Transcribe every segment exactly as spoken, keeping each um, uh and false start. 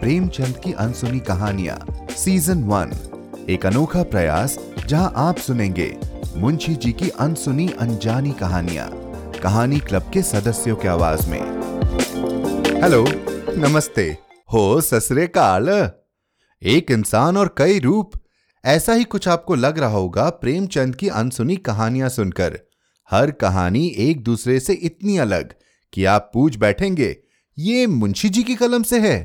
प्रेमचंद की अनसुनी कहानियां season one, एक अनोखा प्रयास जहां आप सुनेंगे मुंशी जी की अनसुनी अनजानी कहानियां कहानी क्लब के सदस्यों की आवाज में। हेलो, नमस्ते हो, ससरे काल। एक इंसान और कई रूप, ऐसा ही कुछ आपको लग रहा होगा प्रेमचंद की अनसुनी कहानियां सुनकर। हर कहानी एक दूसरे से इतनी अलग कि आप पूछ बैठेंगे, ये मुंशी जी की कलम से है।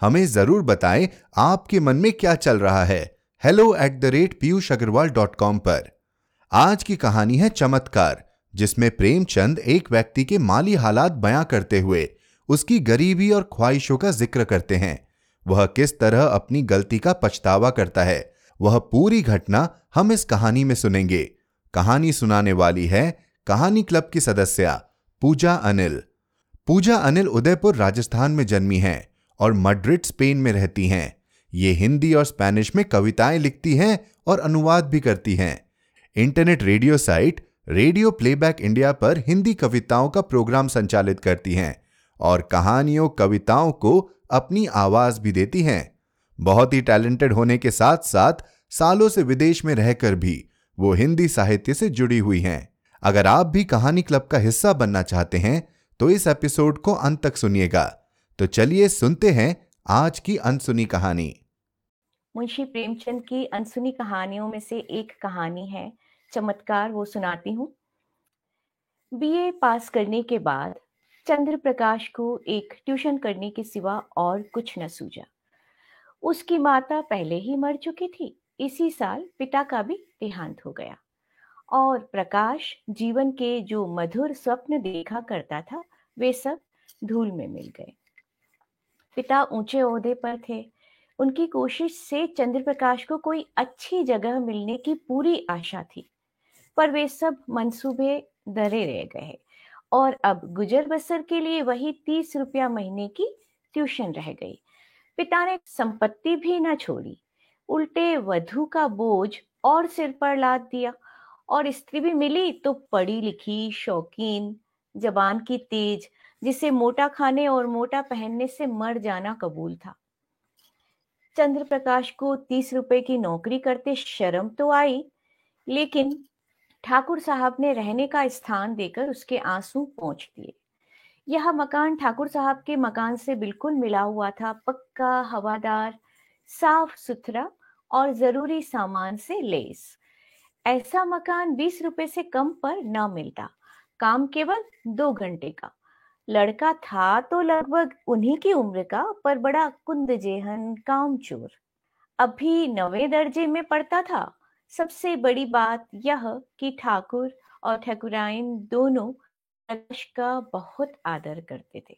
हमें जरूर बताएं आपके मन में क्या चल रहा है। Hello at the rate Piyush Agarwal dot com पर। आज की कहानी है चमत्कार, जिसमें प्रेमचंद एक व्यक्ति के माली हालात बयां करते हुए उसकी गरीबी और ख्वाहिशों का जिक्र करते हैं। वह किस तरह अपनी गलती का पछतावा करता है, वह पूरी घटना हम इस कहानी में सुनेंगे। कहानी सुनाने वाली है कहानी क्लब की सदस्या पूजा अनिल। पूजा अनिल उदयपुर राजस्थान में जन्मी है और मैड्रिड स्पेन में रहती हैं। ये हिंदी और स्पेनिश में कविताएं लिखती हैं और अनुवाद भी करती हैं। Internet radio site radio playback India पर हिंदी कविताओं का प्रोग्राम संचालित करती हैं और कहानियों, कविताओं को अपनी आवाज भी देती हैं। बहुत ही टैलेंटेड होने के साथ साथ सालों से विदेश में रहकर भी वो हिंदी साहित्य से जुड़ी हुई हैं। अगर आप भी कहानी क्लब का हिस्सा बनना चाहते हैं तो इस एपिसोड को अंत तक सुनिएगा। तो चलिए सुनते हैं आज की अनसुनी कहानी। मुंशी प्रेमचंद की अनसुनी कहानियों में से एक कहानी है चमत्कार, वो सुनाती हूँ। बीए पास करने के बाद चंद्रप्रकाश को एक ट्यूशन करने के सिवा और कुछ न सूझा। उसकी माता पहले ही मर चुकी थी, इसी साल पिता का भी देहांत हो गया और प्रकाश जीवन के जो मधुर स्वप्न देखा करता था वे सब धूल में मिल गए। पिता ऊंचे ओहदे पर थे। उनकी कोशिश से चंद्रप्रकाश को कोई अच्छी जगह मिलने की पूरी आशा थी, पर वे सब मंसूबे धरे रह गए और अब गुजर बसर के लिए वही तीस रुपया महीने की ट्यूशन रह गई। पिता ने संपत्ति भी न छोड़ी, उल्टे वधू का बोझ और सिर पर लाद दिया। और स्त्री भी मिली तो पढ़ी लिखी, शौकीन, जबान की तेज, जिसे मोटा खाने और मोटा पहनने से मर जाना कबूल था। चंद्रप्रकाश को तीस रुपए की नौकरी करते शर्म तो आई, लेकिन ठाकुर साहब ने रहने का स्थान देकर उसके आंसू पोंछ दिए। यह मकान ठाकुर साहब के मकान से बिल्कुल मिला हुआ था, पक्का, हवादार, साफ सुथरा और जरूरी सामान से लैस। ऐसा मकान बीस रुपए से कम पर न मिलता। काम केवल दो घंटे का। लड़का था तो लगभग उन्हीं की उम्र का, पर बड़ा कुंद जेहन, कामचोर। अभी नवे दर्जे में पढ़ता था। सबसे बड़ी बात यह कि ठाकुर और ठाकुराइन दोनों प्रकाश का बहुत आदर करते थे,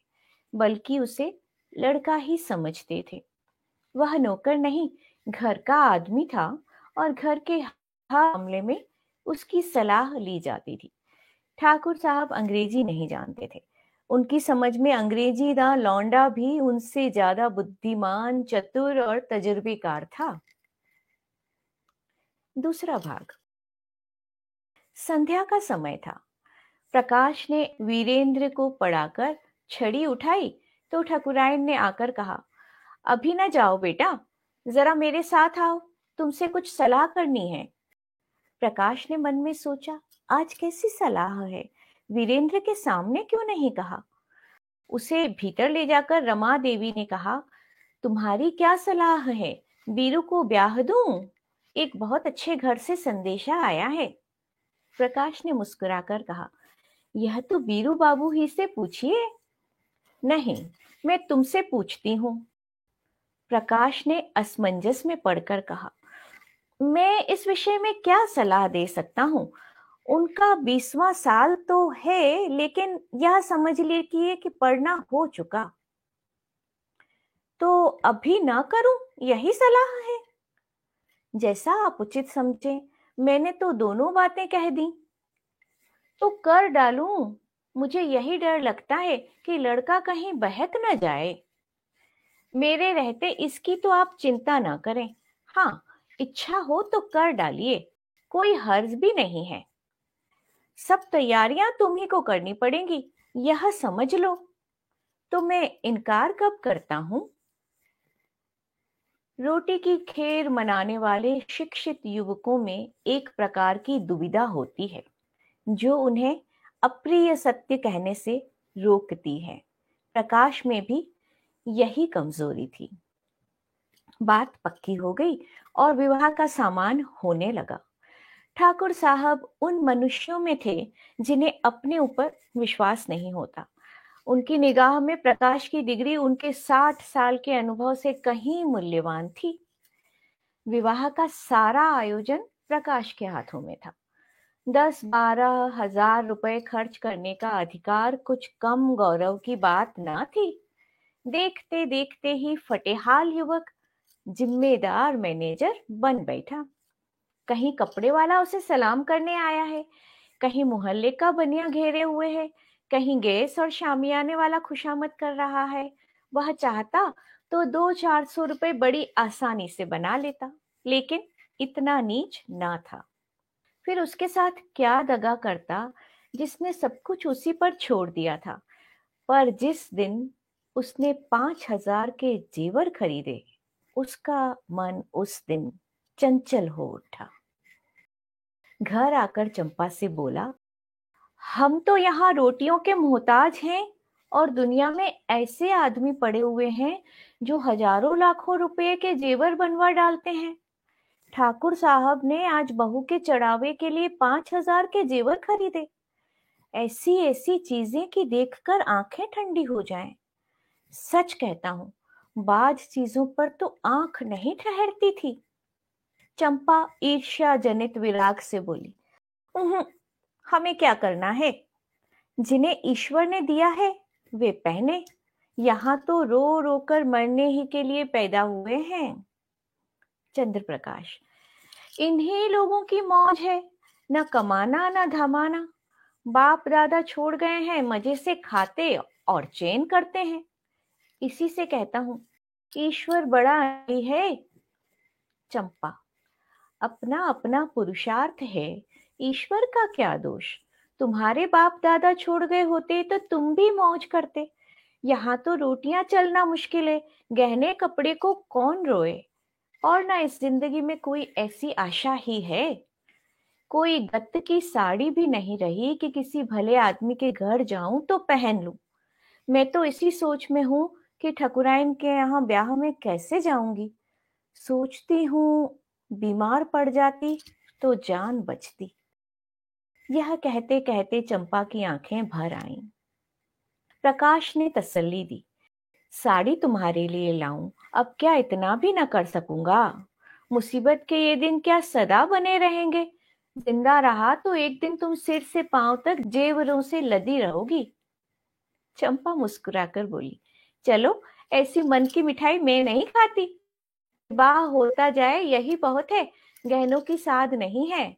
बल्कि उसे लड़का ही समझते थे। वह नौकर नहीं, घर का आदमी था और घर के हर मामले में उसकी सलाह ली जाती थी। ठाकुर साहब अंग्रेजी नहीं जानते थे। उनकी समझ में अंग्रेजी दा लौंडा भी उनसे ज्यादा बुद्धिमान, चतुर और तजुर्बेकार था। दूसरा भाग। संध्या का समय था। प्रकाश ने वीरेंद्र को पढ़ाकर छड़ी उठाई तो ठाकुरायन ने आकर कहा, अभी ना जाओ बेटा, जरा मेरे साथ आओ, तुमसे कुछ सलाह करनी है। प्रकाश ने मन में सोचा, आज कैसी सलाह है, वीरेंद्र के सामने क्यों नहीं कहा। उसे भीतर ले जाकर रमा देवी ने कहा, तुम्हारी क्या सलाह है, वीरू को ब्याह दूं? एक बहुत अच्छे घर से संदेशा आया है। प्रकाश ने मुस्कुराकर कहा, यह तो वीरू बाबू ही से पूछिए। नहीं, मैं तुमसे पूछती हूँ, प्रकाश ने असमंजस में पड़कर कहा। मैं इस विषय में क्या सलाह दे सकता हूँ? उनका बीसवां साल तो है, लेकिन यह समझ लीजिए कि पढ़ना हो चुका। तो अभी ना करूं, यही सलाह है? जैसा आप उचित समझें, मैंने तो दोनों बातें कह दी। तो कर डालूं, मुझे यही डर लगता है कि लड़का कहीं बहक न जाए। मेरे रहते इसकी तो आप चिंता ना करें। हाँ, इच्छा हो तो कर डालिए, कोई हर्ज भी नहीं है। सब तैयारियां तुम्ही को करनी पड़ेंगी, यह समझ लो। तो मैं इनकार कब करता हूँ? रोटी की खेर मनाने वाले शिक्षित युवकों में एक प्रकार की दुविधा होती है जो उन्हें अप्रिय सत्य कहने से रोकती है। प्रकाश में भी यही कमजोरी थी। बात पक्की हो गई और विवाह का सामान होने लगा। ठाकुर साहब उन मनुष्यों में थे जिन्हें अपने ऊपर विश्वास नहीं होता। उनकी निगाह में प्रकाश की डिग्री उनके साठ साल के अनुभव से कहीं मूल्यवान थी। विवाह का सारा आयोजन प्रकाश के हाथों में था। दस बारह हजार रुपए खर्च करने का अधिकार कुछ कम गौरव की बात ना थी। देखते देखते ही फटेहाल युवक जिम्मेदार मैनेजर बन बैठा। कहीं कपड़े वाला उसे सलाम करने आया है, कहीं मोहल्ले का बनिया घेरे हुए है, कहीं गैस और शामियाने वाला खुशामद कर रहा है। वह चाहता तो दो चार सौ रुपए बड़ी आसानी से बना लेता, लेकिन इतना नीच ना था। फिर उसके साथ क्या दगा करता जिसने सब कुछ उसी पर छोड़ दिया था। पर जिस दिन उसने पांच हजार के जेवर खरीदे, उसका मन उस दिन चंचल हो उठा। घर आकर चंपा से बोला, हम तो यहाँ रोटियों के मोहताज हैं और दुनिया में ऐसे आदमी पड़े हुए हैं जो हजारों लाखों रुपए के जेवर बनवा डालते हैं। ठाकुर साहब ने आज बहू के चढ़ावे के लिए पांच हजार के जेवर खरीदे। ऐसी ऐसी चीजें कि देखकर आंखें ठंडी हो जाएं। सच कहता हूँ, बाज चीजों पर तो आंख नहीं ठहरती थी। चंपा ईर्ष्या जनित विराग से बोली, हमें क्या करना है? जिन्हें ईश्वर ने दिया है वे पहने, यहाँ तो रो रो कर मरने ही के लिए पैदा हुए हैं। चंद्रप्रकाश, इन्हीं लोगों की मौज है, ना कमाना ना धमाना। बाप दादा छोड़ गए हैं, मजे से खाते और चैन करते हैं। इसी से कहता हूँ ईश्वर बड़ा अनाड़ी है। चंपा, अपना अपना पुरुषार्थ है, ईश्वर का क्या दोष? तुम्हारे बाप दादा छोड़ गए होते तो तुम भी मौज करते। यहाँ तो रोटियां चलना मुश्किल है, गहने कपड़े को कौन रोए? और ना इस जिंदगी में कोई ऐसी आशा ही है। कोई गत्त की साड़ी भी नहीं रही कि किसी भले आदमी के घर जाऊं तो पहन लूं। मैं तो इसी सोच में हूँ कि ठकुराइन के यहाँ ब्याह में कैसे जाऊंगी। सोचती हूँ बीमार पड़ जाती तो जान बचती। यह कहते कहते चंपा की आंखें भर आईं। प्रकाश ने तसल्ली दी, साड़ी तुम्हारे लिए लाऊं, अब क्या इतना भी ना कर सकूंगा? मुसीबत के ये दिन क्या सदा बने रहेंगे? जिंदा रहा तो एक दिन तुम सिर से पांव तक जेवरों से लदी रहोगी। चंपा मुस्कुराकर बोली, चलो ऐसी मन की मिठाई मैं नहीं खाती। वाह होता जाए यही बहुत है, गहनों की साध नहीं है।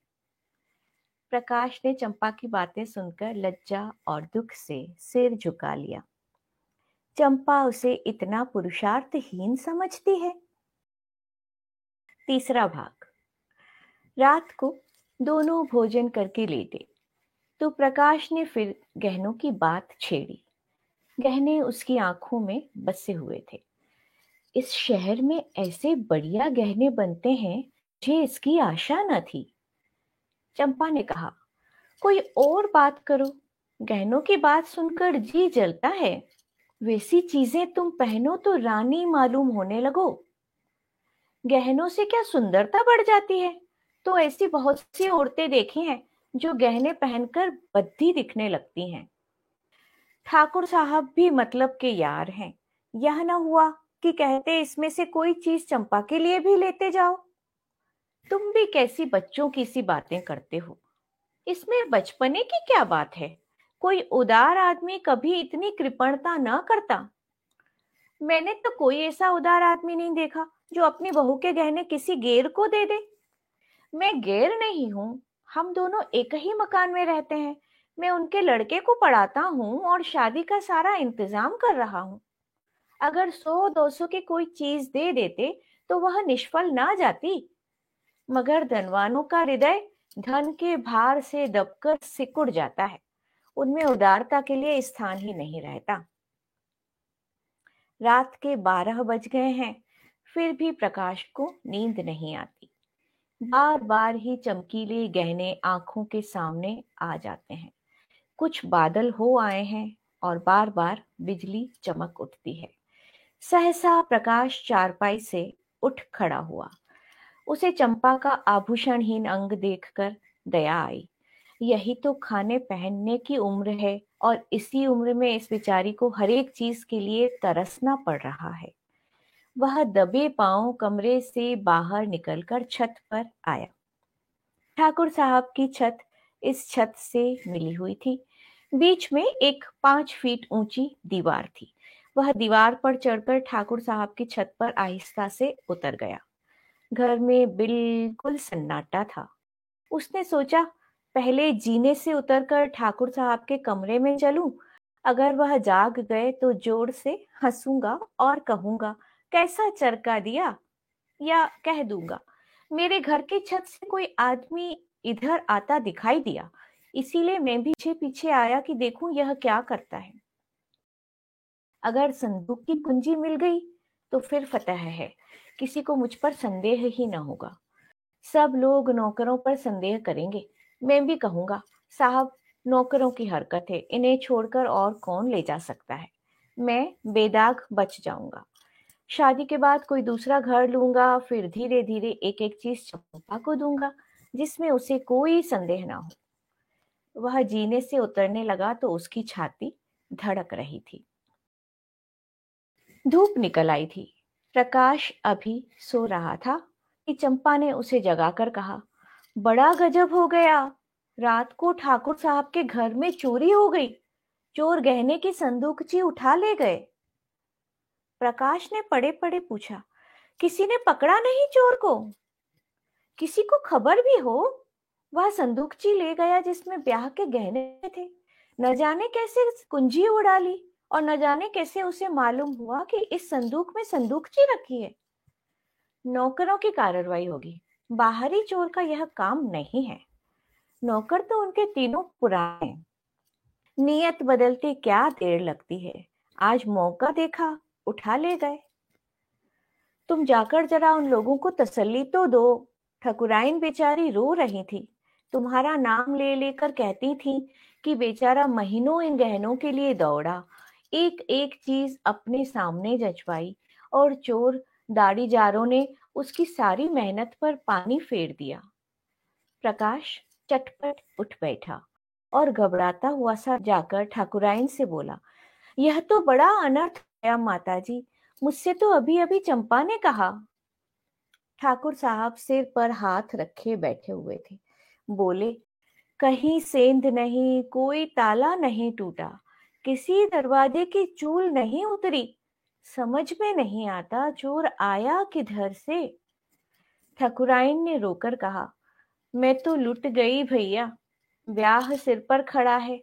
प्रकाश ने चंपा की बातें सुनकर लज्जा और दुख से सिर झुका लिया। चंपा उसे इतना पुरुषार्थहीन समझती है। तीसरा भाग। रात को दोनों भोजन करके लेटे तो प्रकाश ने फिर गहनों की बात छेड़ी। गहने उसकी आंखों में बसे हुए थे। इस शहर में ऐसे बढ़िया गहने बनते हैं, मुझे इसकी आशा न थी। चंपा ने कहा, कोई और बात करो, गहनों की बात सुनकर जी जलता है। वैसी चीजें तुम पहनो तो रानी मालूम होने लगो। गहनों से क्या सुंदरता बढ़ जाती है? तो ऐसी बहुत सी औरतें देखी हैं जो गहने पहनकर बद्दी दिखने लगती हैं। ठाकुर साहब भी मतलब के यार हैं। यह न हुआ कि कहते इसमें से कोई चीज चंपा के लिए भी लेते जाओ। तुम भी कैसी बच्चों की सी बातें करते हो, इसमें बचपने की क्या बात है? कोई उदार आदमी कभी इतनी कृपणता ना करता। मैंने तो कोई ऐसा उदार आदमी नहीं देखा जो अपनी बहू के गहने किसी गैर को दे दे। मैं गैर नहीं हूँ, हम दोनों एक ही मकान में रहते हैं। मैं उनके लड़के को पढ़ाता हूँ और शादी का सारा इंतजाम कर रहा हूँ। अगर सौ दो सौ की कोई चीज दे देते तो वह निष्फल ना जाती, मगर धनवानों का हृदय धन के भार से दबकर सिकुड़ जाता है। उनमें उदारता के लिए स्थान ही नहीं रहता। रात के बारह बज गए हैं, फिर भी प्रकाश को नींद नहीं आती। बार बार ही चमकीले गहने आंखों के सामने आ जाते हैं। कुछ बादल हो आए हैं और बार बार बिजली चमक उठती है। सहसा प्रकाश चारपाई से उठ खड़ा हुआ। उसे चंपा का आभूषणहीन अंग देखकर दया आई। यही तो खाने पहनने की उम्र है और इसी उम्र में इस बेचारी को हर एक चीज के लिए तरसना पड़ रहा है। वह दबे पांव कमरे से बाहर निकलकर छत पर आया। ठाकुर साहब की छत इस छत से मिली हुई थी। बीच में एक पांच फीट ऊंची दीवार थी। वह दीवार पर चढ़कर ठाकुर साहब की छत पर आहिस्ता से उतर गया। घर में बिल्कुल सन्नाटा था। उसने सोचा, पहले जीने से उतरकर ठाकुर साहब के कमरे में चलूं। अगर वह जाग गए तो जोर से हंसूंगा और कहूंगा कैसा चरका दिया, या कह दूंगा मेरे घर की छत से कोई आदमी इधर आता दिखाई दिया, इसीलिए मैं भी पीछे पीछे आया कि देखूं यह क्या करता है। अगर संदूक की कुंजी मिल गई तो फिर फतह है, किसी को मुझ पर संदेह ही न होगा। सब लोग नौकरों पर संदेह करेंगे। मैं भी कहूंगा, साहब नौकरों की हरकत है, इन्हें छोड़कर और कौन ले जा सकता है। मैं बेदाग बच जाऊंगा। शादी के बाद कोई दूसरा घर लूंगा, फिर धीरे धीरे एक एक चीज चंपा को दूंगा जिसमें उसे कोई संदेह ना हो। वह जीने से उतरने लगा तो उसकी छाती धड़क रही थी। धूप निकल आई थी। प्रकाश अभी सो रहा था कि चंपा ने उसे जगाकर कहा, बड़ा गजब हो गया, रात को ठाकुर साहब के घर में चोरी हो गई। चोर गहने की संदूकची उठा ले गए। प्रकाश ने पड़े पड़े पूछा, किसी ने पकड़ा नहीं चोर को? किसी को खबर भी हो? वह संदूकची ले गया जिसमें ब्याह के गहने थे। न जाने कैसे कुंजी उड़ा ली और न जाने कैसे उसे मालूम हुआ कि इस संदूक में संदूकची रखी है। नौकरों की कार्रवाई होगी, बाहरी चोर का यह काम नहीं है। नौकर तो उनके तीनों पुराने। नियत बदलते क्या देर लगती है, आज मौका देखा उठा ले गए। तुम जाकर जरा उन लोगों को तसल्ली तो दो। ठकुराइन बेचारी रो रही थी, तुम्हारा नाम ले लेकर कहती थी कि बेचारा महीनों इन गहनों के लिए दौड़ा, एक एक चीज अपने सामने जचवाई और चोर दाढ़ीजारों ने उसकी सारी मेहनत पर पानी फेर दिया। प्रकाश चटपट उठ बैठा और घबराता हुआ सा जाकर ठाकुराइन से बोला, यह तो बड़ा अनर्थ आया माताजी, मुझसे तो अभी अभी चंपा ने कहा। ठाकुर साहब सिर पर हाथ रखे बैठे हुए थे। बोले, कहीं सेंध नहीं, कोई ताला नहीं टूटा, किसी दरवाजे की चूल नहीं उतरी। समझ में नहीं आता चोर आया किधर से। ठकुराइन ने रोकर कहा, मैं तो लुट गई भैया, ब्याह सिर पर खड़ा है,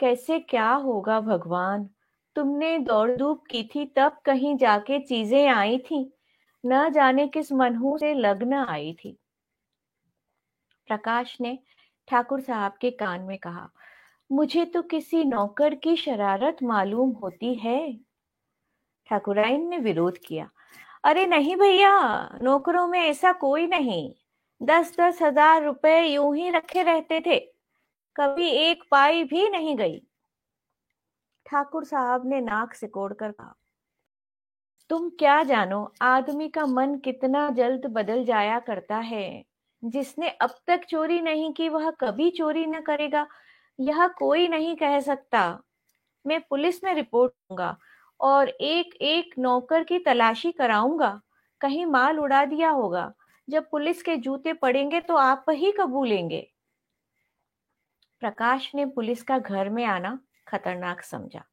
कैसे क्या होगा भगवान। तुमने दौड़ धूप की थी तब कहीं जाके चीजें आई थी, न जाने किस मनहूस से लग्न आई थी। प्रकाश ने ठाकुर साहब के कान में कहा, मुझे तो किसी नौकर की शरारत मालूम होती है। ठाकुराइन ने विरोध किया, अरे नहीं भैया, नौकरों में ऐसा कोई नहीं। दस दस हजार रुपए यूं ही रखे रहते थे, कभी एक पाई भी नहीं गई। ठाकुर साहब ने नाक सिकोड़ कर कहा, तुम क्या जानो आदमी का मन कितना जल्द बदल जाया करता है। जिसने अब तक चोरी नहीं की वह कभी चोरी न करेगा, यह कोई नहीं कह सकता। मैं पुलिस में रिपोर्ट दूंगा और एक एक नौकर की तलाशी कराऊंगा। कहीं माल उड़ा दिया होगा, जब पुलिस के जूते पड़ेंगे तो आप ही कबूलेंगे। प्रकाश ने पुलिस का घर में आना खतरनाक समझा।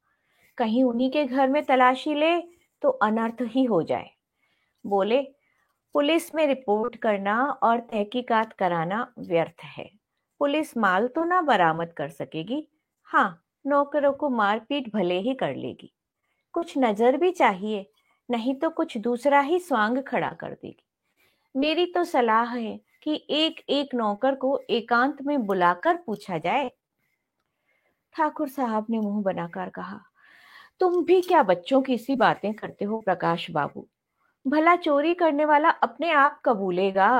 कहीं उन्हीं के घर में तलाशी ले तो अनर्थ ही हो जाए। बोले, पुलिस में रिपोर्ट करना और तहकीकात कराना व्यर्थ है। पुलिस माल तो ना बरामद कर सकेगी, हाँ नौकरों को मारपीट भले ही कर लेगी। कुछ नजर भी चाहिए, नहीं तो कुछ दूसरा ही स्वांग खड़ा कर देगी। मेरी तो सलाह है कि एक एक नौकर को एकांत में बुलाकर पूछा जाए। ठाकुर साहब ने मुंह बनाकर कहा, तुम भी क्या बच्चों की सी बातें करते हो प्रकाश बाबू? भला चोरी करने वाला अपने आप कबूलेगा?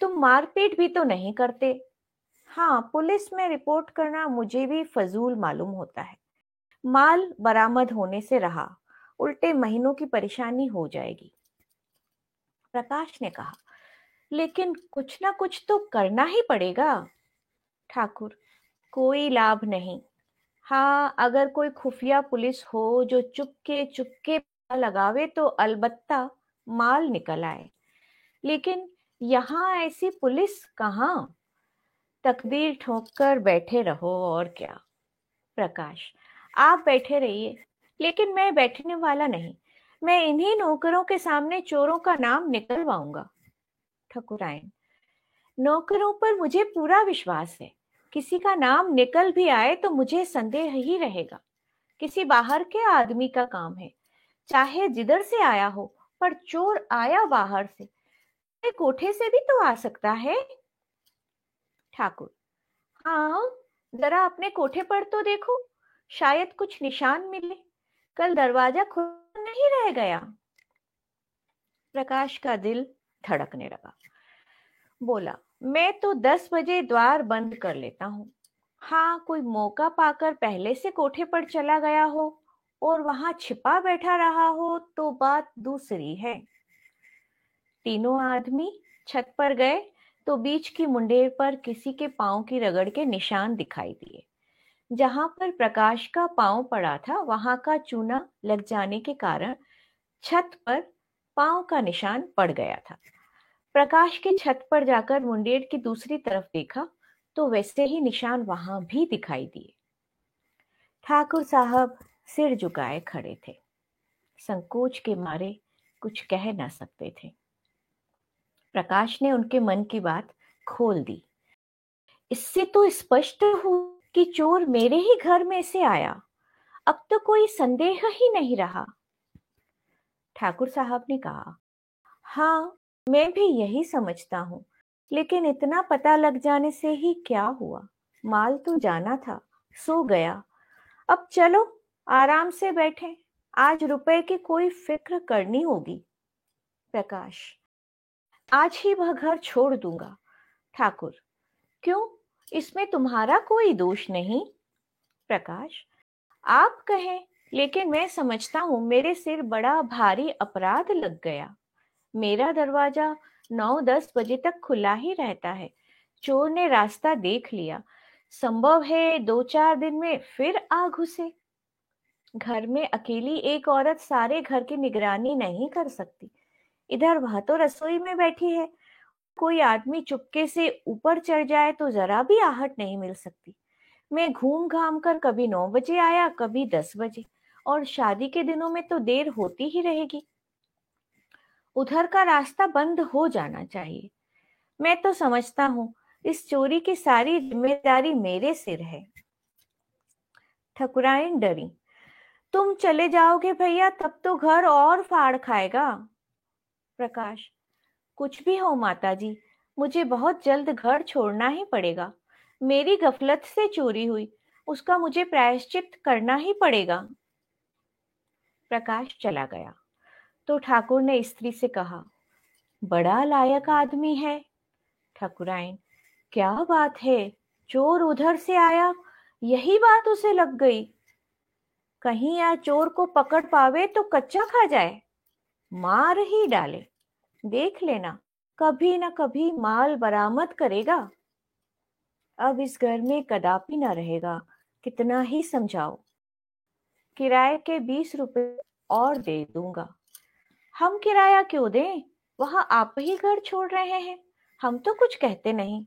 तुम मारपीट भी तो नहीं करते। हाँ, पुलिस में रिपोर्ट करना मुझे भी फजूल मालूम होता है। माल बरामद होने से रहा, उल्टे महीनों की परेशानी हो जाएगी। प्रकाश ने कहा, लेकिन कुछ ना कुछ तो करना ही पड़ेगा। ठाकुर, कोई लाभ नहीं। हाँ, अगर कोई खुफिया पुलिस हो जो चुपके चुपके लगावे तो अलबत्ता माल निकल आए, लेकिन यहाँ ऐसी पुलिस कहाँ? तकदीर ठोक कर बैठे रहो और क्या। प्रकाश, आप बैठे रहिए, लेकिन मैं बैठने वाला नहीं। मैं इन्हीं नौकरों के सामने चोरों का नाम निकलवाऊंगा। ठकुरायन, नौकरों पर मुझे पूरा विश्वास है। किसी का नाम निकल भी आए तो मुझे संदेह ही रहेगा। किसी बाहर के आदमी का काम है, चाहे जिधर से आया हो, पर चोर आया बाहर से, कोठे से भी तो आ सकता है। ठाकुर, हाँ, जरा अपने कोठे पर तो देखो, शायद कुछ निशान मिले। कल दरवाजा खुला नहीं रह गया। प्रकाश का दिल धड़कने लगा। बोला, मैं तो दस बजे द्वार बंद कर लेता हूँ। हाँ, कोई मौका पाकर पहले से कोठे पर चला गया हो और वहां छिपा बैठा रहा हो तो बात दूसरी है। तीनों आदमी छत पर गए तो बीच की मुंडेर पर किसी के पांव की रगड़ के निशान दिखाई दिए। जहां पर प्रकाश का पांव पड़ा था, वहां का चूना लग जाने के कारण छत पर पांव का निशान पड़ गया था। प्रकाश के छत पर जाकर मुंडेर की दूसरी तरफ देखा तो वैसे ही निशान वहां भी दिखाई दिए। ठाकुर साहब सिर झुकाए खड़े थे, संकोच के मारे कुछ कह ना सकते थे। प्रकाश ने उनके मन की बात खोल दी। इससे तो स्पष्ट हुआ कि चोर मेरे ही घर में से आया। अब तो कोई संदेह ही नहीं रहा। ठाकुर साहब ने कहा, हाँ, मैं भी यही समझता हूँ, लेकिन इतना पता लग जाने से ही क्या हुआ। माल तो जाना था, सो गया। अब चलो आराम से बैठें, आज रुपए की कोई फिक्र करनी होगी। प्रकाश, आज ही वह घर छोड़ दूंगा। ठाकुर, क्यों? इसमें तुम्हारा कोई दोष नहीं। प्रकाश, आप कहें, लेकिन मैं समझता हूँ मेरे सिर बड़ा भारी अपराध लग गया। मेरा दरवाजा नौ दस बजे तक खुला ही रहता है। चोर ने रास्ता देख लिया, संभव है दो चार दिन में फिर आ घुसे। घर में अकेली एक औरत सारे घर की निगरानी नहीं कर सकती। इधर वह तो रसोई में बैठी है, कोई आदमी चुपके से ऊपर चढ़ जाए तो जरा भी आहट नहीं मिल सकती। मैं घूम घाम कर कभी नौ बजे आया, कभी दस बजे, और शादी के दिनों में तो देर होती ही रहेगी। उधर का रास्ता बंद हो जाना चाहिए। मैं तो समझता हूँ इस चोरी की सारी जिम्मेदारी मेरे सिर है। ठकुराइन डरी, तुम चले जाओगे भैया, तब तो घर और फाड़ खाएगा। प्रकाश, कुछ भी हो माताजी, मुझे बहुत जल्द घर छोड़ना ही पड़ेगा। मेरी गफलत से चोरी हुई, उसका मुझे प्रायश्चित करना ही पड़ेगा। प्रकाश चला गया तो ठाकुर ने स्त्री से कहा, बड़ा लायक आदमी है। ठाकुराइन, क्या बात है, चोर उधर से आया, यही बात उसे लग गई। कहीं या चोर को पकड़ पावे तो कच्चा खा जाए, मार ही डाले। देख लेना, कभी न कभी माल बरामद करेगा। अब इस घर में कदापि न रहेगा, कितना ही समझाओ। किराए के बीस रुपए और दे दूंगा। हम किराया क्यों दें? वहां आप ही घर छोड़ रहे हैं, हम तो कुछ कहते नहीं।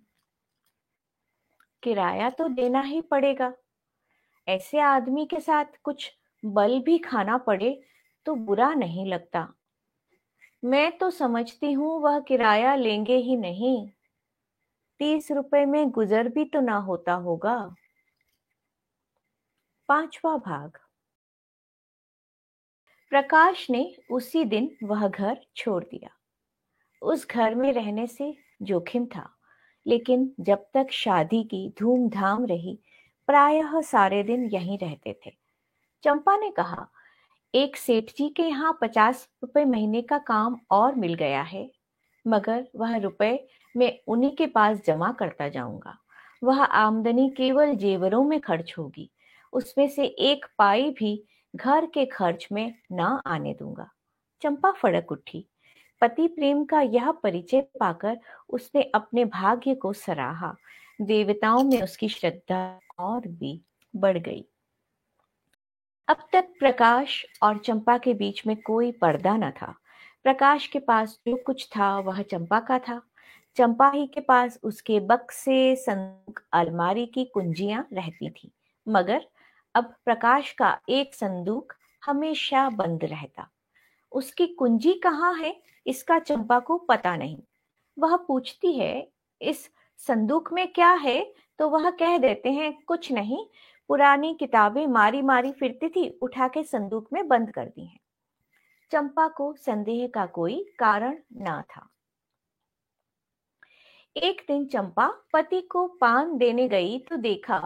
किराया तो देना ही पड़ेगा। ऐसे आदमी के साथ कुछ बल भी खाना पड़े तो बुरा नहीं लगता। मैं तो समझती हूँ वह किराया लेंगे ही नहीं, तीस रुपए में गुजर भी तो ना होता होगा। पांचवा भाग। प्रकाश ने उसी दिन वह घर छोड़ दिया। उस घर में रहने से जोखिम था, लेकिन जब तक शादी की धूमधाम रही प्रायः सारे दिन यहीं रहते थे। चंपा ने कहा, एक सेठ जी के यहाँ पचास रुपए महीने का काम और मिल गया है, मगर वह रुपए मैं उन्हीं के पास जमा करता जाऊंगा। वह आमदनी केवल जेवरों में खर्च होगी, उसमें से एक पाई भी घर के खर्च में ना आने दूंगा। चंपा फड़क उठी। पति प्रेम का यह परिचय पाकर उसने अपने भाग्य को सराहा। देवताओं में उसकी श्रद्धा और भी बढ़ गई। अब तक प्रकाश और चंपा के बीच में कोई पर्दा न था। प्रकाश के पास जो कुछ था वह चंपा का था। चंपा ही के पास उसके बक्से, संदूक, अलमारी की कुंजियां रहती थी, मगर अब प्रकाश का एक संदूक हमेशा बंद रहता। उसकी कुंजी कहाँ है इसका चंपा को पता नहीं। वह पूछती है, इस संदूक में क्या है, तो वह कह देते हैं, कुछ नहीं, पुरानी किताबें मारी मारी फिरती थी, उठा के संदूक में बंद कर दी हैं। चंपा को संदेह का कोई कारण ना था। एक दिन चंपा पति को पान देने गई तो देखा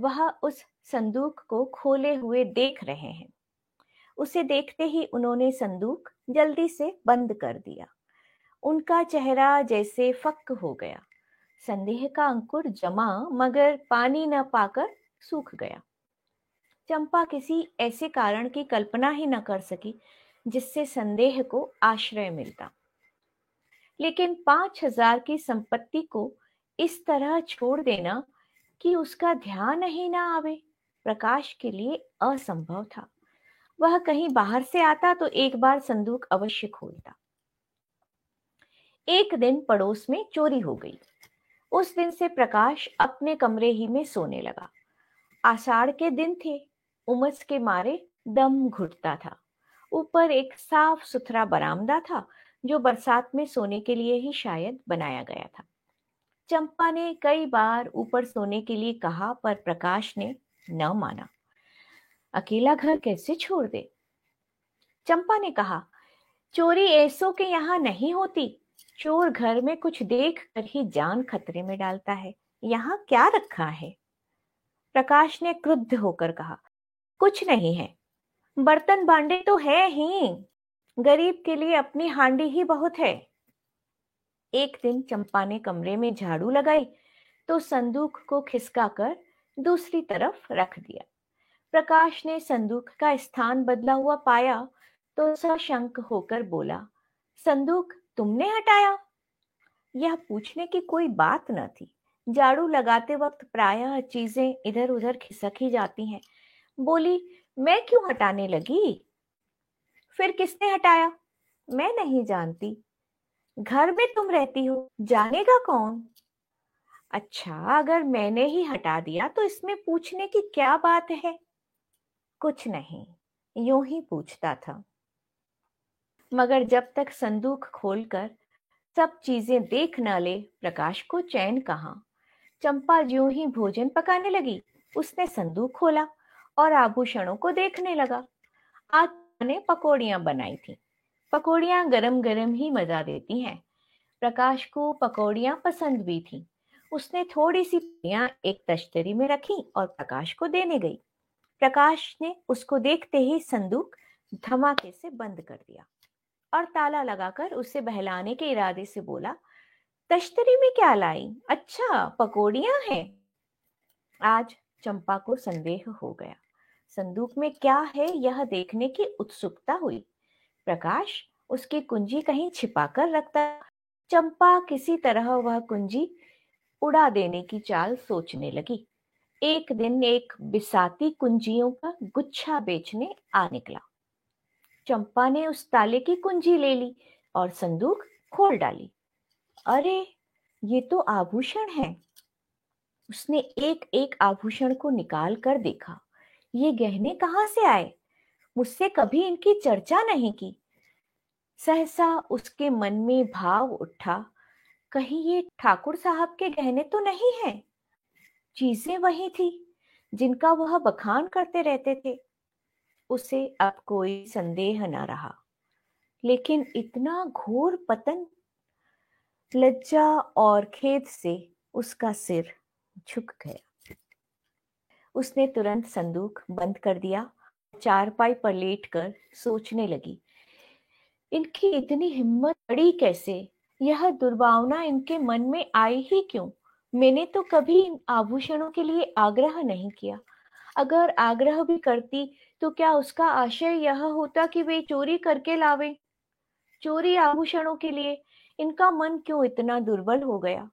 वह उस संदूक को खोले हुए देख रहे हैं। उसे देखते ही उन्होंने संदूक जल्दी से बंद कर दिया। उनका चेहरा जैसे फक हो गया। संदेह का अंकुर जमा मगर पानी न पाकर सूख गया। चंपा किसी ऐसे कारण की कल्पना ही न कर सकी जिससे संदेह को आश्रय मिलता, लेकिन पांच हजार की संपत्ति को इस तरह छोड़ देना कि उसका ध्यान ही ना आवे, प्रकाश के लिए असंभव था। वह कहीं बाहर से आता तो एक बार संदूक अवश्य खोलता। एक दिन पड़ोस में चोरी हो गई। उस दिन से प्रकाश अपने कमरे ही में सोने लगा। आषाढ़ के दिन थे, उमस के मारे दम घुटता था। ऊपर एक साफ सुथरा बरामदा था जो बरसात में सोने के लिए ही शायद बनाया गया था। चंपा ने कई बार ऊपर सोने के लिए कहा, पर प्रकाश ने न माना। अकेला घर कैसे छोड़ दे? चंपा ने कहा, चोरी ऐसों के यहाँ नहीं होती। चोर घर में कुछ देख कर ही जान खतरे में डालता है। यहाँ क्या रखा है? प्रकाश ने क्रुद्ध होकर कहा, कुछ नहीं है, बर्तन भांडे तो है ही, गरीब के लिए अपनी हांडी ही बहुत है। एक दिन चंपा ने कमरे में झाड़ू लगाई तो संदूक को खिसकाकर दूसरी तरफ रख दिया। प्रकाश ने संदूक का स्थान बदला हुआ पाया तो सशंक होकर बोला, संदूक तुमने हटाया? यह पूछने की कोई बात न थी। झाड़ू लगाते वक्त प्रायः चीजें इधर उधर खिसक ही जाती हैं। बोली, मैं क्यों हटाने लगी? फिर किसने हटाया? मैं नहीं जानती। घर में तुम रहती हो, जानेगा कौन? अच्छा, अगर मैंने ही हटा दिया तो इसमें पूछने की क्या बात है? कुछ नहीं, यूं ही पूछता था। मगर जब तक संदूक खोलकर सब चीजें देख न ले, प्रकाश को चैन कहां। चंपा ज्यों ही भोजन पकाने लगी, उसने संदूक खोला और आभूषणों को देखने लगा। आज ने पकौड़ियां बनाई थी। पकौड़ियां गरम गरम ही मजा देती हैं। प्रकाश को पकौड़ियां पसंद भी थी। उसने थोड़ी सी पकौड़ियां एक तश्तरी में रखी और प्रकाश को देने गई। प्रकाश ने उसको देखते ही संदूक धमाके से बंद कर दिया और ताला लगाकर उसे बहलाने के इरादे से बोला, तश्तरी में क्या लाई? अच्छा, पकौड़ियां हैं। आज चंपा को संदेह हो गया। संदूक में क्या है यह देखने की उत्सुकता हुई। प्रकाश उसकी कुंजी कहीं छिपाकर रखता। चंपा किसी तरह वह कुंजी उड़ा देने की चाल सोचने लगी। एक दिन एक बिसाती कुंजियों का गुच्छा बेचने आ निकला। चंपा ने उस ताले की कुंजी ले ली और संदूक खोल डाली। अरे, ये तो आभूषण है। उसने एक एक आभूषण को निकाल कर देखा। ये गहने कहाँ से आए? मुझसे कभी इनकी चर्चा नहीं की। सहसा उसके मन में भाव उठा, कहीं ये ठाकुर साहब के गहने तो नहीं हैं? चीजें वही थी जिनका वह बखान करते रहते थे। उसे अब कोई संदेह न रहा, लेकिन इतना घोर पतन। लज्जा और खेद से उसका सिर झुक गया। उसने तुरंत संदूक बंद कर दिया, चारपाई पर लेटकर सोचने लगी। इनकी इतनी हिम्मत बड़ी कैसे? यह दुर्भावना इनके मन में आई ही क्यों? मैंने तो कभी इन आभूषणों के लिए आग्रह नहीं किया। अगर आग्रह भी करती तो क्या उसका आशय यह होता कि वे चोरी करके लावें? चोरी आभूषणों के लिए इनका मन क्यों इतना दुर्बल हो गया?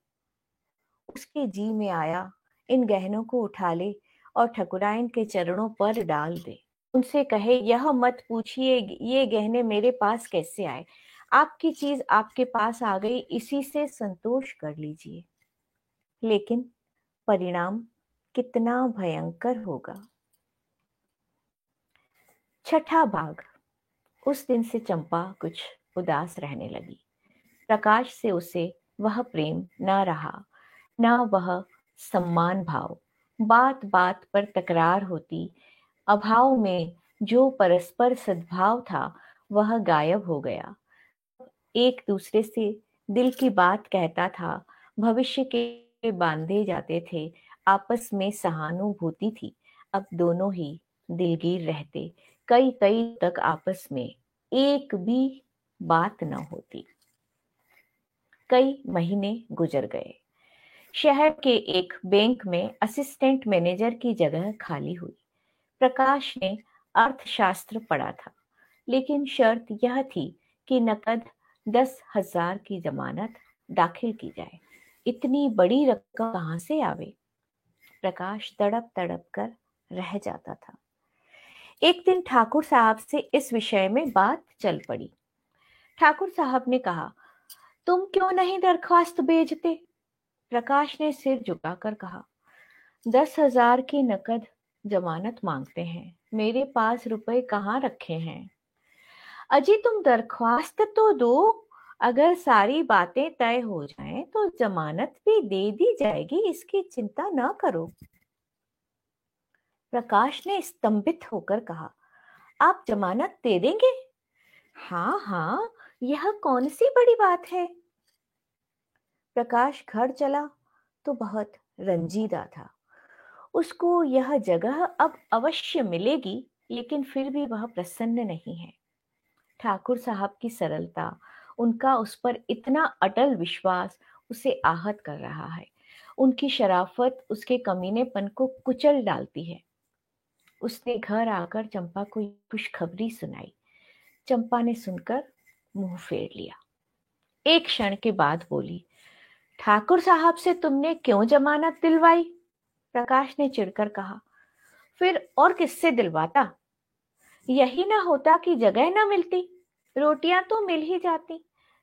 उसके जी में आया, इन गहनों को उठा ले और ठकुराइन के चरणों पर डाल दे। उनसे कहे, यह मत पूछिए ये गहने मेरे पास कैसे आए, आपकी चीज आपके पास आ गई, इसी से संतोष कर लीजिए। लेकिन परिणाम कितना भयंकर होगा। छठा भाग। उस दिन से चंपा कुछ उदास रहने लगी। प्रकाश से उसे वह प्रेम ना रहा, ना वह सम्मान भाव। बात बात पर तकरार होती, अभाव में जो परस्पर सद्भाव था वह गायब हो गया। एक दूसरे से दिल की बात कहता था, भविष्य के बांधे जाते थे, आपस में सहानुभूति थी। अब दोनों ही दिलगीर रहते, कई कई तक आपस में एक भी बात न होती। कई महीने गुजर गए। शहर के एक बैंक में असिस्टेंट मैनेजर की जगह खाली हुई। प्रकाश ने अर्थशास्त्र पढ़ा था, लेकिन शर्त यह थी कि नकद दस हजार की जमानत दाखिल की जाए। इतनी बड़ी रकम कहाँ से आवे? प्रकाश तड़प तड़प कर रह जाता था। एक दिन ठाकुर साहब से इस विषय में बात चल पड़ी। ठाकुर साहब ने कहा, तुम क्यों नहीं दरख्वास्त भेजते? प्रकाश ने सिर झुकाकर कहा, दस हजार की नकद जमानत मांगते हैं, मेरे पास रुपए कहाँ रखे हैं। अजी तुम दरख्वास्त तो दो, अगर सारी बातें तय हो जाएं तो जमानत भी दे दी जाएगी, इसकी चिंता ना करो। प्रकाश ने स्तंभित होकर कहा, आप जमानत दे देंगे? हाँ हाँ, यह कौन सी बड़ी बात है। प्रकाश घर चला तो बहुत रंजीदा था। उसको यह जगह अब अवश्य मिलेगी, लेकिन फिर भी वह प्रसन्न नहीं है। ठाकुर साहब की सरलता, उनका उस पर इतना अटल विश्वास उसे आहत कर रहा है। उनकी शराफत उसके कमीनेपन को कुचल डालती है। उसने घर आकर चंपा को खुशखबरी सुनाई। चंपा ने सुनकर मुंह फेर लिया। एक क्षण के बाद बोली, ठाकुर साहब से तुमने क्यों जमानत दिलवाई? प्रकाश ने चिढ़कर कहा, फिर और किससे दिलवाता? यही ना होता कि जगह ना मिलती, रोटियां तो मिल ही जाती।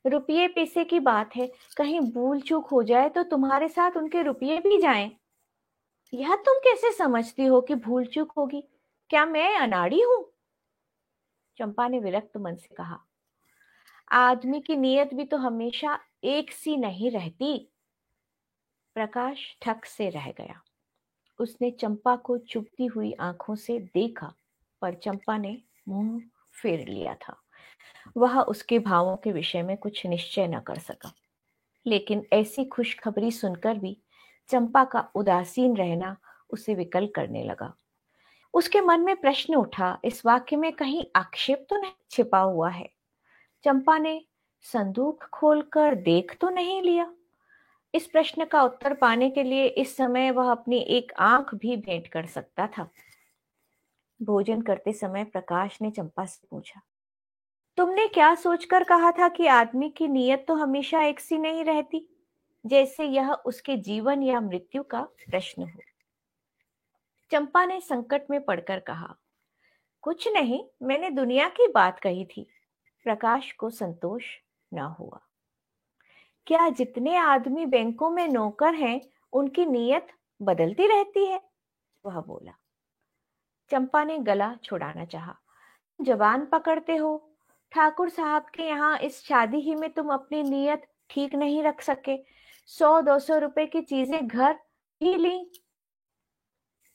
रुपये पैसे की बात है, कहीं भूल चूक हो जाए तो तुम्हारे साथ उनके रुपये भी जाएं। यह तुम कैसे समझती हो कि भूल चूक होगी? क्या मैं अनाड़ी हूं? चंपा ने विरक्त मन से कहा, आदमी की नीयत भी तो हमेशा एक सी नहीं रहती। प्रकाश ठक से रह गया। उसने चंपा को चुभती हुई आंखों से देखा, पर चंपा ने मुंह फेर लिया था। वह उसके भावों के विषय में कुछ निश्चय न कर सका। लेकिन ऐसी खुशखबरी सुनकर भी चंपा का उदासीन रहना उसे विकल करने लगा। उसके मन में प्रश्न उठा, इस वाक्य में कहीं आक्षेप तो नहीं छिपा हुआ है? चंपा ने संदूक खोलकर देख तो नहीं लिया? इस प्रश्न का उत्तर पाने के लिए इस समय वह अपनी एक आंख भी भेंट कर सकता था। भोजन करते समय प्रकाश ने चंपा से पूछा, तुमने क्या सोचकर कहा था कि आदमी की नीयत तो हमेशा एक सी नहीं रहती, जैसे यह उसके जीवन या मृत्यु का प्रश्न हो। चंपा ने संकट में पड़कर कहा, कुछ नहीं, मैंने दुनिया की बात कही थी। प्रकाश को संतोष ना हुआ। क्या जितने आदमी बैंकों में नौकर हैं उनकी नीयत बदलती रहती है? वह बोला। चंपा ने गला छुड़ाना चाहा, तुम जबान पकड़ते हो। ठाकुर साहब के यहाँ इस शादी ही में तुम अपनी नीयत ठीक नहीं रख सके। सौ दो सौ रुपए की चीजें घर ही ली।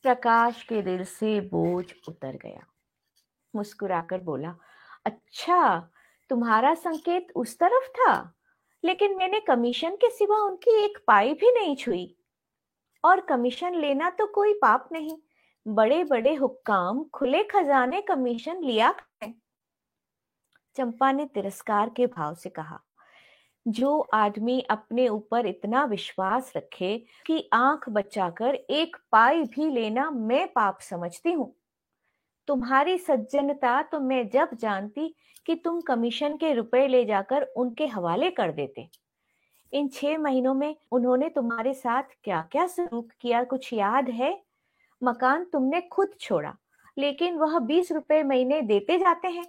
प्रकाश के दिल से बोझ उतर गया। मुस्कुराकर बोला, अच्छा तुम्हारा संकेत उस तरफ था, लेकिन मैंने कमीशन के सिवा उनकी एक पाई भी नहीं छुई। और कमीशन लेना तो कोई पाप नहीं, बड़े बड़े हुक्काम खुले खजाने कमीशन लिया है। चंपा ने तिरस्कार के भाव से कहा, जो आदमी अपने ऊपर इतना विश्वास रखे कि आंख बचाकर एक पाई भी लेना मैं पाप समझती हूँ। तुम्हारी सज्जनता तो मैं जब जानती कि तुम कमीशन के रुपए ले जाकर उनके हवाले कर देते। इन छह महीनों में उन्होंने तुम्हारे साथ क्या क्या सलूक किया कुछ याद है? मकान तुमने खुद छोड़ा, लेकिन वह बीस रुपए महीने देते जाते हैं।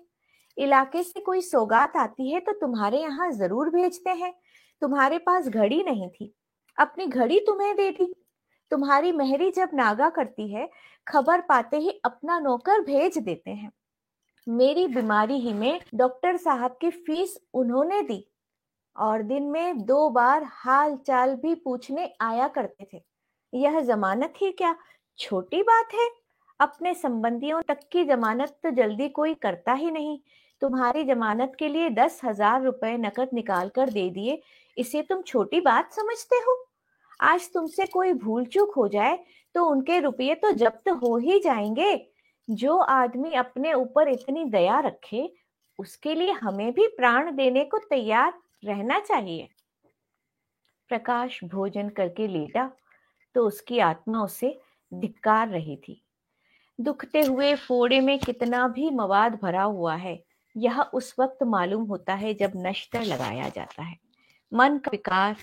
इलाके से कोई सौगात आती है तो तुम्हारे यहाँ जरूर भेजते हैं। तुम्हारे पास घड़ी नहीं थी, अपनी घड़ी तुम्हें दे दी। तुम्हारी मेहरी जब नागा करती है, खबर पाते ही अपना नौकर भेज देते हैं। मेरी बीमारी ही में डॉक्टर साहब की फीस उन्होंने दी, और दिन में दो बार हाल चाल भी पूछने आया करते थे। यह जमानत ही क्या छोटी बात है? अपने संबंधियों तक की जमानत तो जल्दी कोई करता ही नहीं। तुम्हारी जमानत के लिए दस हजार रुपए नकद निकाल कर दे दिए, इसे तुम छोटी बात समझते हो? आज तुमसे कोई भूल चूक हो जाए तो उनके रुपये तो जब्त हो ही जाएंगे। जो आदमी अपने ऊपर इतनी दया रखे, उसके लिए हमें भी प्राण देने को तैयार रहना चाहिए। प्रकाश भोजन करके लेटा तो उसकी आत्मा उसे धिक्कार रही थी। दुखते हुए फोड़े में कितना भी मवाद भरा हुआ है, यह उस वक्त मालूम होता है जब नश्तर लगाया जाता है। मन का विकार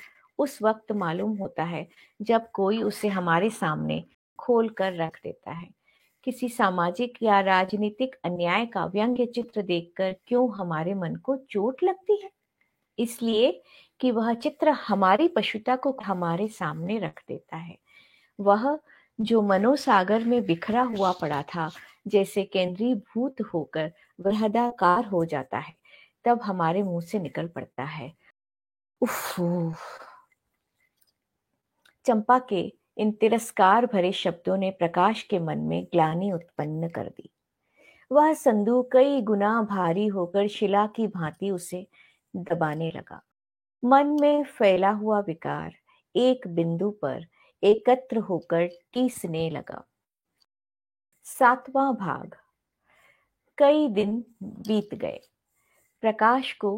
उस वक्त मालूम होता है जब कोई उसे हमारे सामने खोल कर रख देता है। किसी सामाजिक या राजनीतिक अन्याय का व्यंग्य चित्र देखकर क्यों हमारे मन को चोट लगती है? इसलिए कि वह चित्र हमारी पशुता को हमारे सामने रख देता है। वह जो मनोसागर में बिखरा हुआ पड़ा था, जैसे केंद्रीभूत होकर वृहदाकार हो जाता है, तब हमारे मुंह से निकल पड़ता है। उफ। चंपा के इन तिरस्कार भरे शब्दों ने प्रकाश के मन में ग्लानि उत्पन्न कर दी। वह संदूक कई गुना भारी होकर शिला की भांति उसे दबाने लगा। मन में फैला हुआ विकार एक बिंदु पर एकत्र होकर टीसने लगा। सातवां भाग। कई दिन बीत गए। प्रकाश को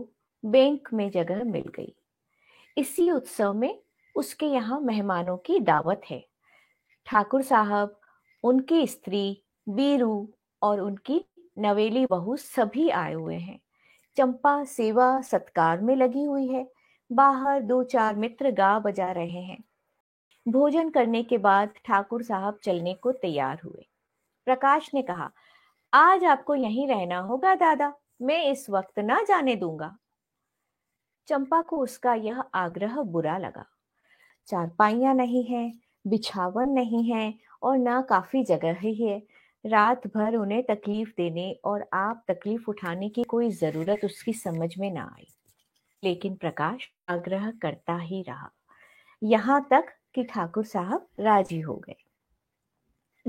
बैंक में जगह मिल गई। इसी उत्सव में उसके यहाँ मेहमानों की दावत है। ठाकुर साहब, उनकी स्त्री, बीरू और उनकी नवेली बहू सभी आए हुए हैं। चंपा सेवा सत्कार में लगी हुई है। बाहर दो चार मित्र गा बजा रहे हैं। भोजन करने के बाद ठाकुर साहब चलने को तैयार हुए। प्रकाश ने कहा, आज आपको यहीं रहना होगा दादा, मैं इस वक्त ना जाने दूंगा। चंपा को उसका यह आग्रह बुरा लगा। चारपाइयां नहीं है, बिछावन नहीं है और ना काफी जगह ही है। रात भर उन्हें तकलीफ देने और आप तकलीफ उठाने की कोई जरूरत उसकी समझ में ना आई। लेकिन प्रकाश आग्रह करता ही रहा, यहाँ तक कि ठाकुर साहब राजी हो गए।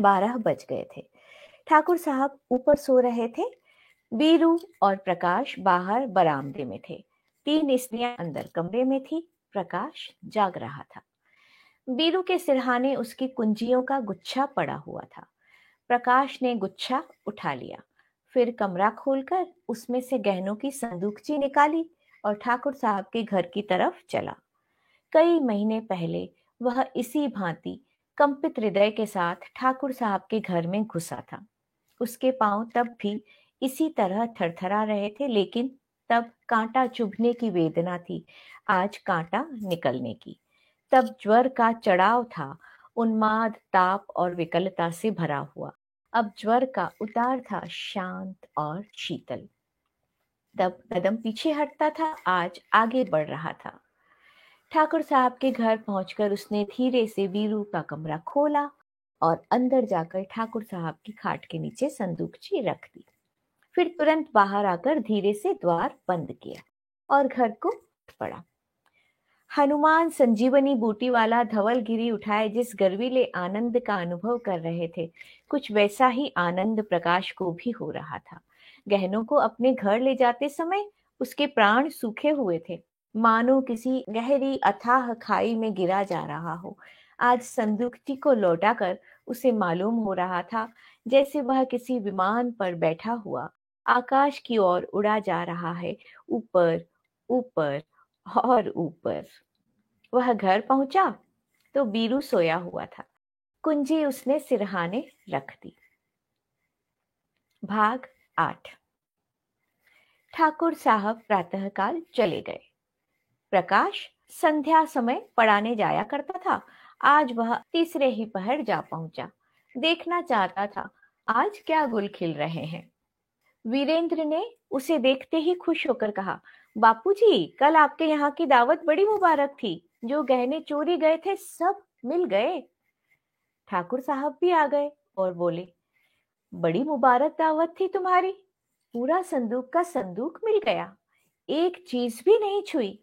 बारह बज गए थे। ठाकुर साहब ऊपर सो रहे थे। बीरू और प्रकाश बाहर बरामदे में थे। तीन स्त्रियां अंदर कमरे में थी। प्रकाश जाग रहा था। बीरू के सिरहाने उसकी कुंजियों का गुच्छा पड़ा हुआ था। प्रकाश ने गुच्छा उठा लिया, फिर कमरा खोलकर उसमें से गहनों की संदूकची निकाली और ठाकुर साहब के घर की तरफ चला। कई महीने पहले वह इसी भांति कंपित हृदय के साथ ठाकुर साहब के घर में घुसा था। उसके पांव तब भी इसी तरह थरथरा रहे थे, लेकिन तब कांटा चुभने की वेदना थी, आज कांटा निकलने की। तब ज्वर का चढ़ाव था, उन्माद, ताप और विकलता से भरा हुआ। अब ज्वर का उतार था शांत और शीतल। तब कदम पीछे हटता था, आज आगे बढ़ रहा था। ठाकुर साहब के घर पहुंचकर उसने धीरे से बीरू का कमरा खोला और अंदर जाकर ठाकुर साहब की खाट के नीचे संदूकची रख दी। फिर तुरंत बाहर आकर धीरे से द्वार बंद किया और घर को पड़ा। हनुमान संजीवनी बूटी वाला धवल गिरी उठाए जिस गर्वीले आनंद का अनुभव कर रहे थे, कुछ वैसा ही आनंद प्रकाश को भी हो रहा था। गहनों को अपने घर ले जाते समय उसके प्राण सूखे हुए थे, मानो किसी गहरी अथाह खाई में गिरा जा रहा हो। आज संदूकटी को लौटाकर उसे मालूम हो रहा था जैसे वह किसी विमान पर बैठा हुआ आकाश की ओर उड़ा जा रहा है, ऊपर ऊपर और ऊपर। वह घर पहुंचा तो बीरू सोया हुआ था। कुंजी उसने सिरहाने रख दी। भाग आठ। ठाकुर साहब प्रातःकाल चले गए। प्रकाश संध्या समय पढ़ाने जाया करता था, आज वह तीसरे ही पहर जा पहुंचा। देखना चाहता था आज क्या गुल खिल रहे हैं। वीरेंद्र ने उसे देखते ही खुश होकर कहा, बापूजी, कल आपके यहाँ की दावत बड़ी मुबारक थी। जो गहने चोरी गए थे सब मिल गए। ठाकुर साहब भी आ गए और बोले, बड़ी मुबारक दावत थी तुम्हारी। पूरा संदूक का संदूक मिल गया, एक चीज भी नहीं छुई,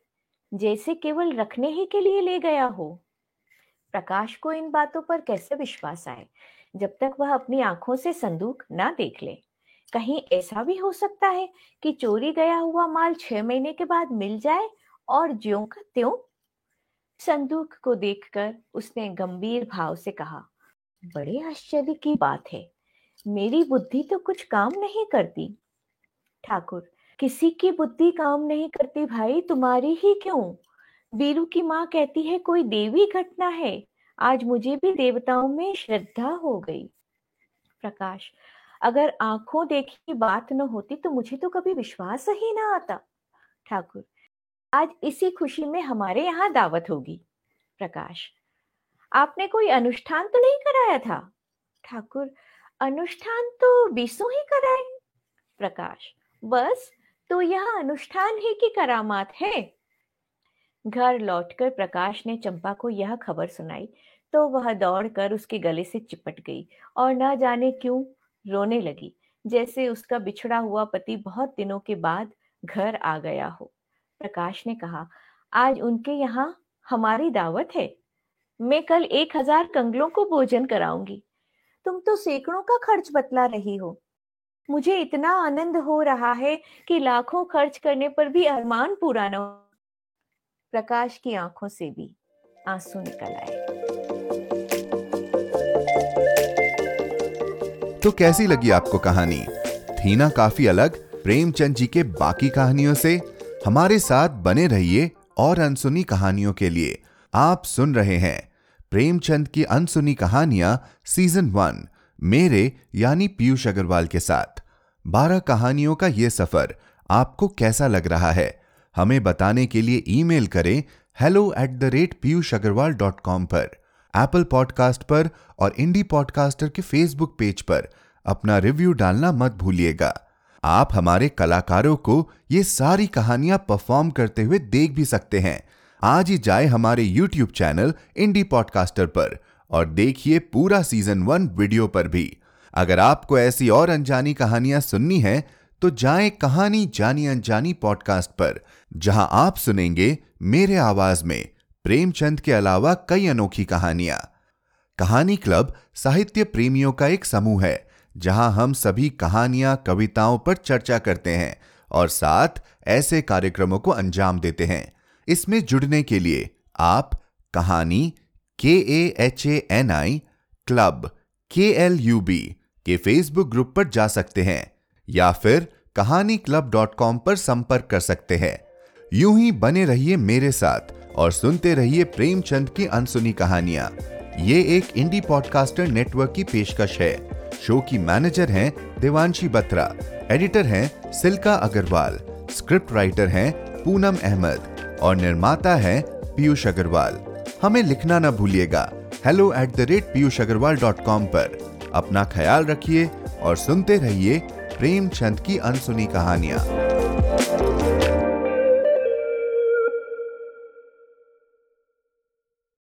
जैसे केवल रखने ही के लिए ले गया हो। प्रकाश को इन बातों पर कैसे विश्वास आए जब तक वह अपनी आंखों से संदूक ना देख ले। कहीं ऐसा भी हो सकता है कि चोरी गया हुआ माल छह महीने के बाद मिल जाए और ज्यों का त्यों। संदूक को देखकर उसने गंभीर भाव से कहा, बड़े आश्चर्य की बात है, मेरी बुद्धि तो कुछ काम नहीं करती। ठाकुर, किसी की बुद्धि काम नहीं करती भाई, तुम्हारी ही क्यों। वीरू की माँ कहती है कोई देवी घटना है, आज मुझे भी देवताओं में श्रद्धा हो गई। प्रकाश, अगर आंखों देखी की बात न होती तो मुझे तो कभी विश्वास ही ना आता। ठाकुर, आज इसी खुशी में हमारे यहाँ दावत होगी। प्रकाश, आपने कोई अनुष्ठान तो नहीं कराया था। ठाकुर, अनुष्ठान तो बीसों ही कराए। प्रकाश, बस तो यह अनुष्ठान ही की करामात है। घर लौटकर प्रकाश ने चंपा को यह खबर सुनाई तो वह दौड़कर उसके गले से चिपट गई और न जाने क्यों रोने लगी, जैसे उसका बिछड़ा हुआ पति बहुत दिनों के बाद घर आ गया हो। प्रकाश ने कहा, आज उनके यहाँ हमारी दावत है, मैं कल एक हजार कंगलों को भोजन कराऊंगी। तुम तो सैकड़ों का खर्च बतला रही हो, मुझे इतना आनंद हो रहा है कि लाखों खर्च करने पर भी अरमान पूरा न हो। प्रकाश की आंखों से भी आंसू निकल आए। तो कैसी लगी आपको कहानी? थी ना काफी अलग? प्रेमचंद जी के बाकी कहानियों से हमारे साथ बने रहिए। और अनसुनी कहानियों के लिए आप सुन रहे हैं प्रेमचंद की अनसुनी कहानियां सीजन वन, मेरे यानी पीयूष अग्रवाल के साथ। बारह कहानियों का ये सफर आपको कैसा लग रहा है, हमें बताने के लिए ईमेल करें hello at the rate Piyush Agarwal dot com पर। एप्पल पॉडकास्ट पर और इंडी पॉडकास्टर के फेसबुक पेज पर अपना रिव्यू डालना मत भूलिएगा। आप हमारे कलाकारों को ये सारी कहानियां परफॉर्म करते हुए देख भी सकते हैं। आज ही जाए हमारे यूट्यूब चैनल इंडी पॉडकास्टर पर और देखिए पूरा सीजन वन वीडियो पर भी। अगर आपको ऐसी और अनजानी कहानियां सुननी है तो जाएं कहानी जानी अनजानी पॉडकास्ट पर, जहां आप सुनेंगे मेरे आवाज में प्रेमचंद के अलावा कई अनोखी कहानियां। कहानी क्लब साहित्य प्रेमियों का एक समूह है जहां हम सभी कहानियां कविताओं पर चर्चा करते हैं और साथ ऐसे कार्यक्रमों को अंजाम देते हैं। इसमें जुड़ने के लिए आप Kahani K A H A N I club K L U B के फेसबुक ग्रुप पर जा सकते हैं या फिर कहानी क्लब डॉट कॉम पर संपर्क कर सकते हैं। यूं ही बने रहिए मेरे साथ और सुनते रहिए प्रेमचंद की अनसुनी कहानियां। ये एक इंडी पॉडकास्टर नेटवर्क की पेशकश है। शो की मैनेजर हैं देवांशी बत्रा, एडिटर हैं सिल्का अग्रवाल, स्क्रिप्ट राइटर हैं पूनम अहमद और निर्माता हैं पीयूष अग्रवाल। हमें लिखना न भूलिएगा hello at the rate Piyush Agarwal dot com पर। अपना ख्याल रखिए और सुनते रहिए प्रेमचंद की अनसुनी कहानियां।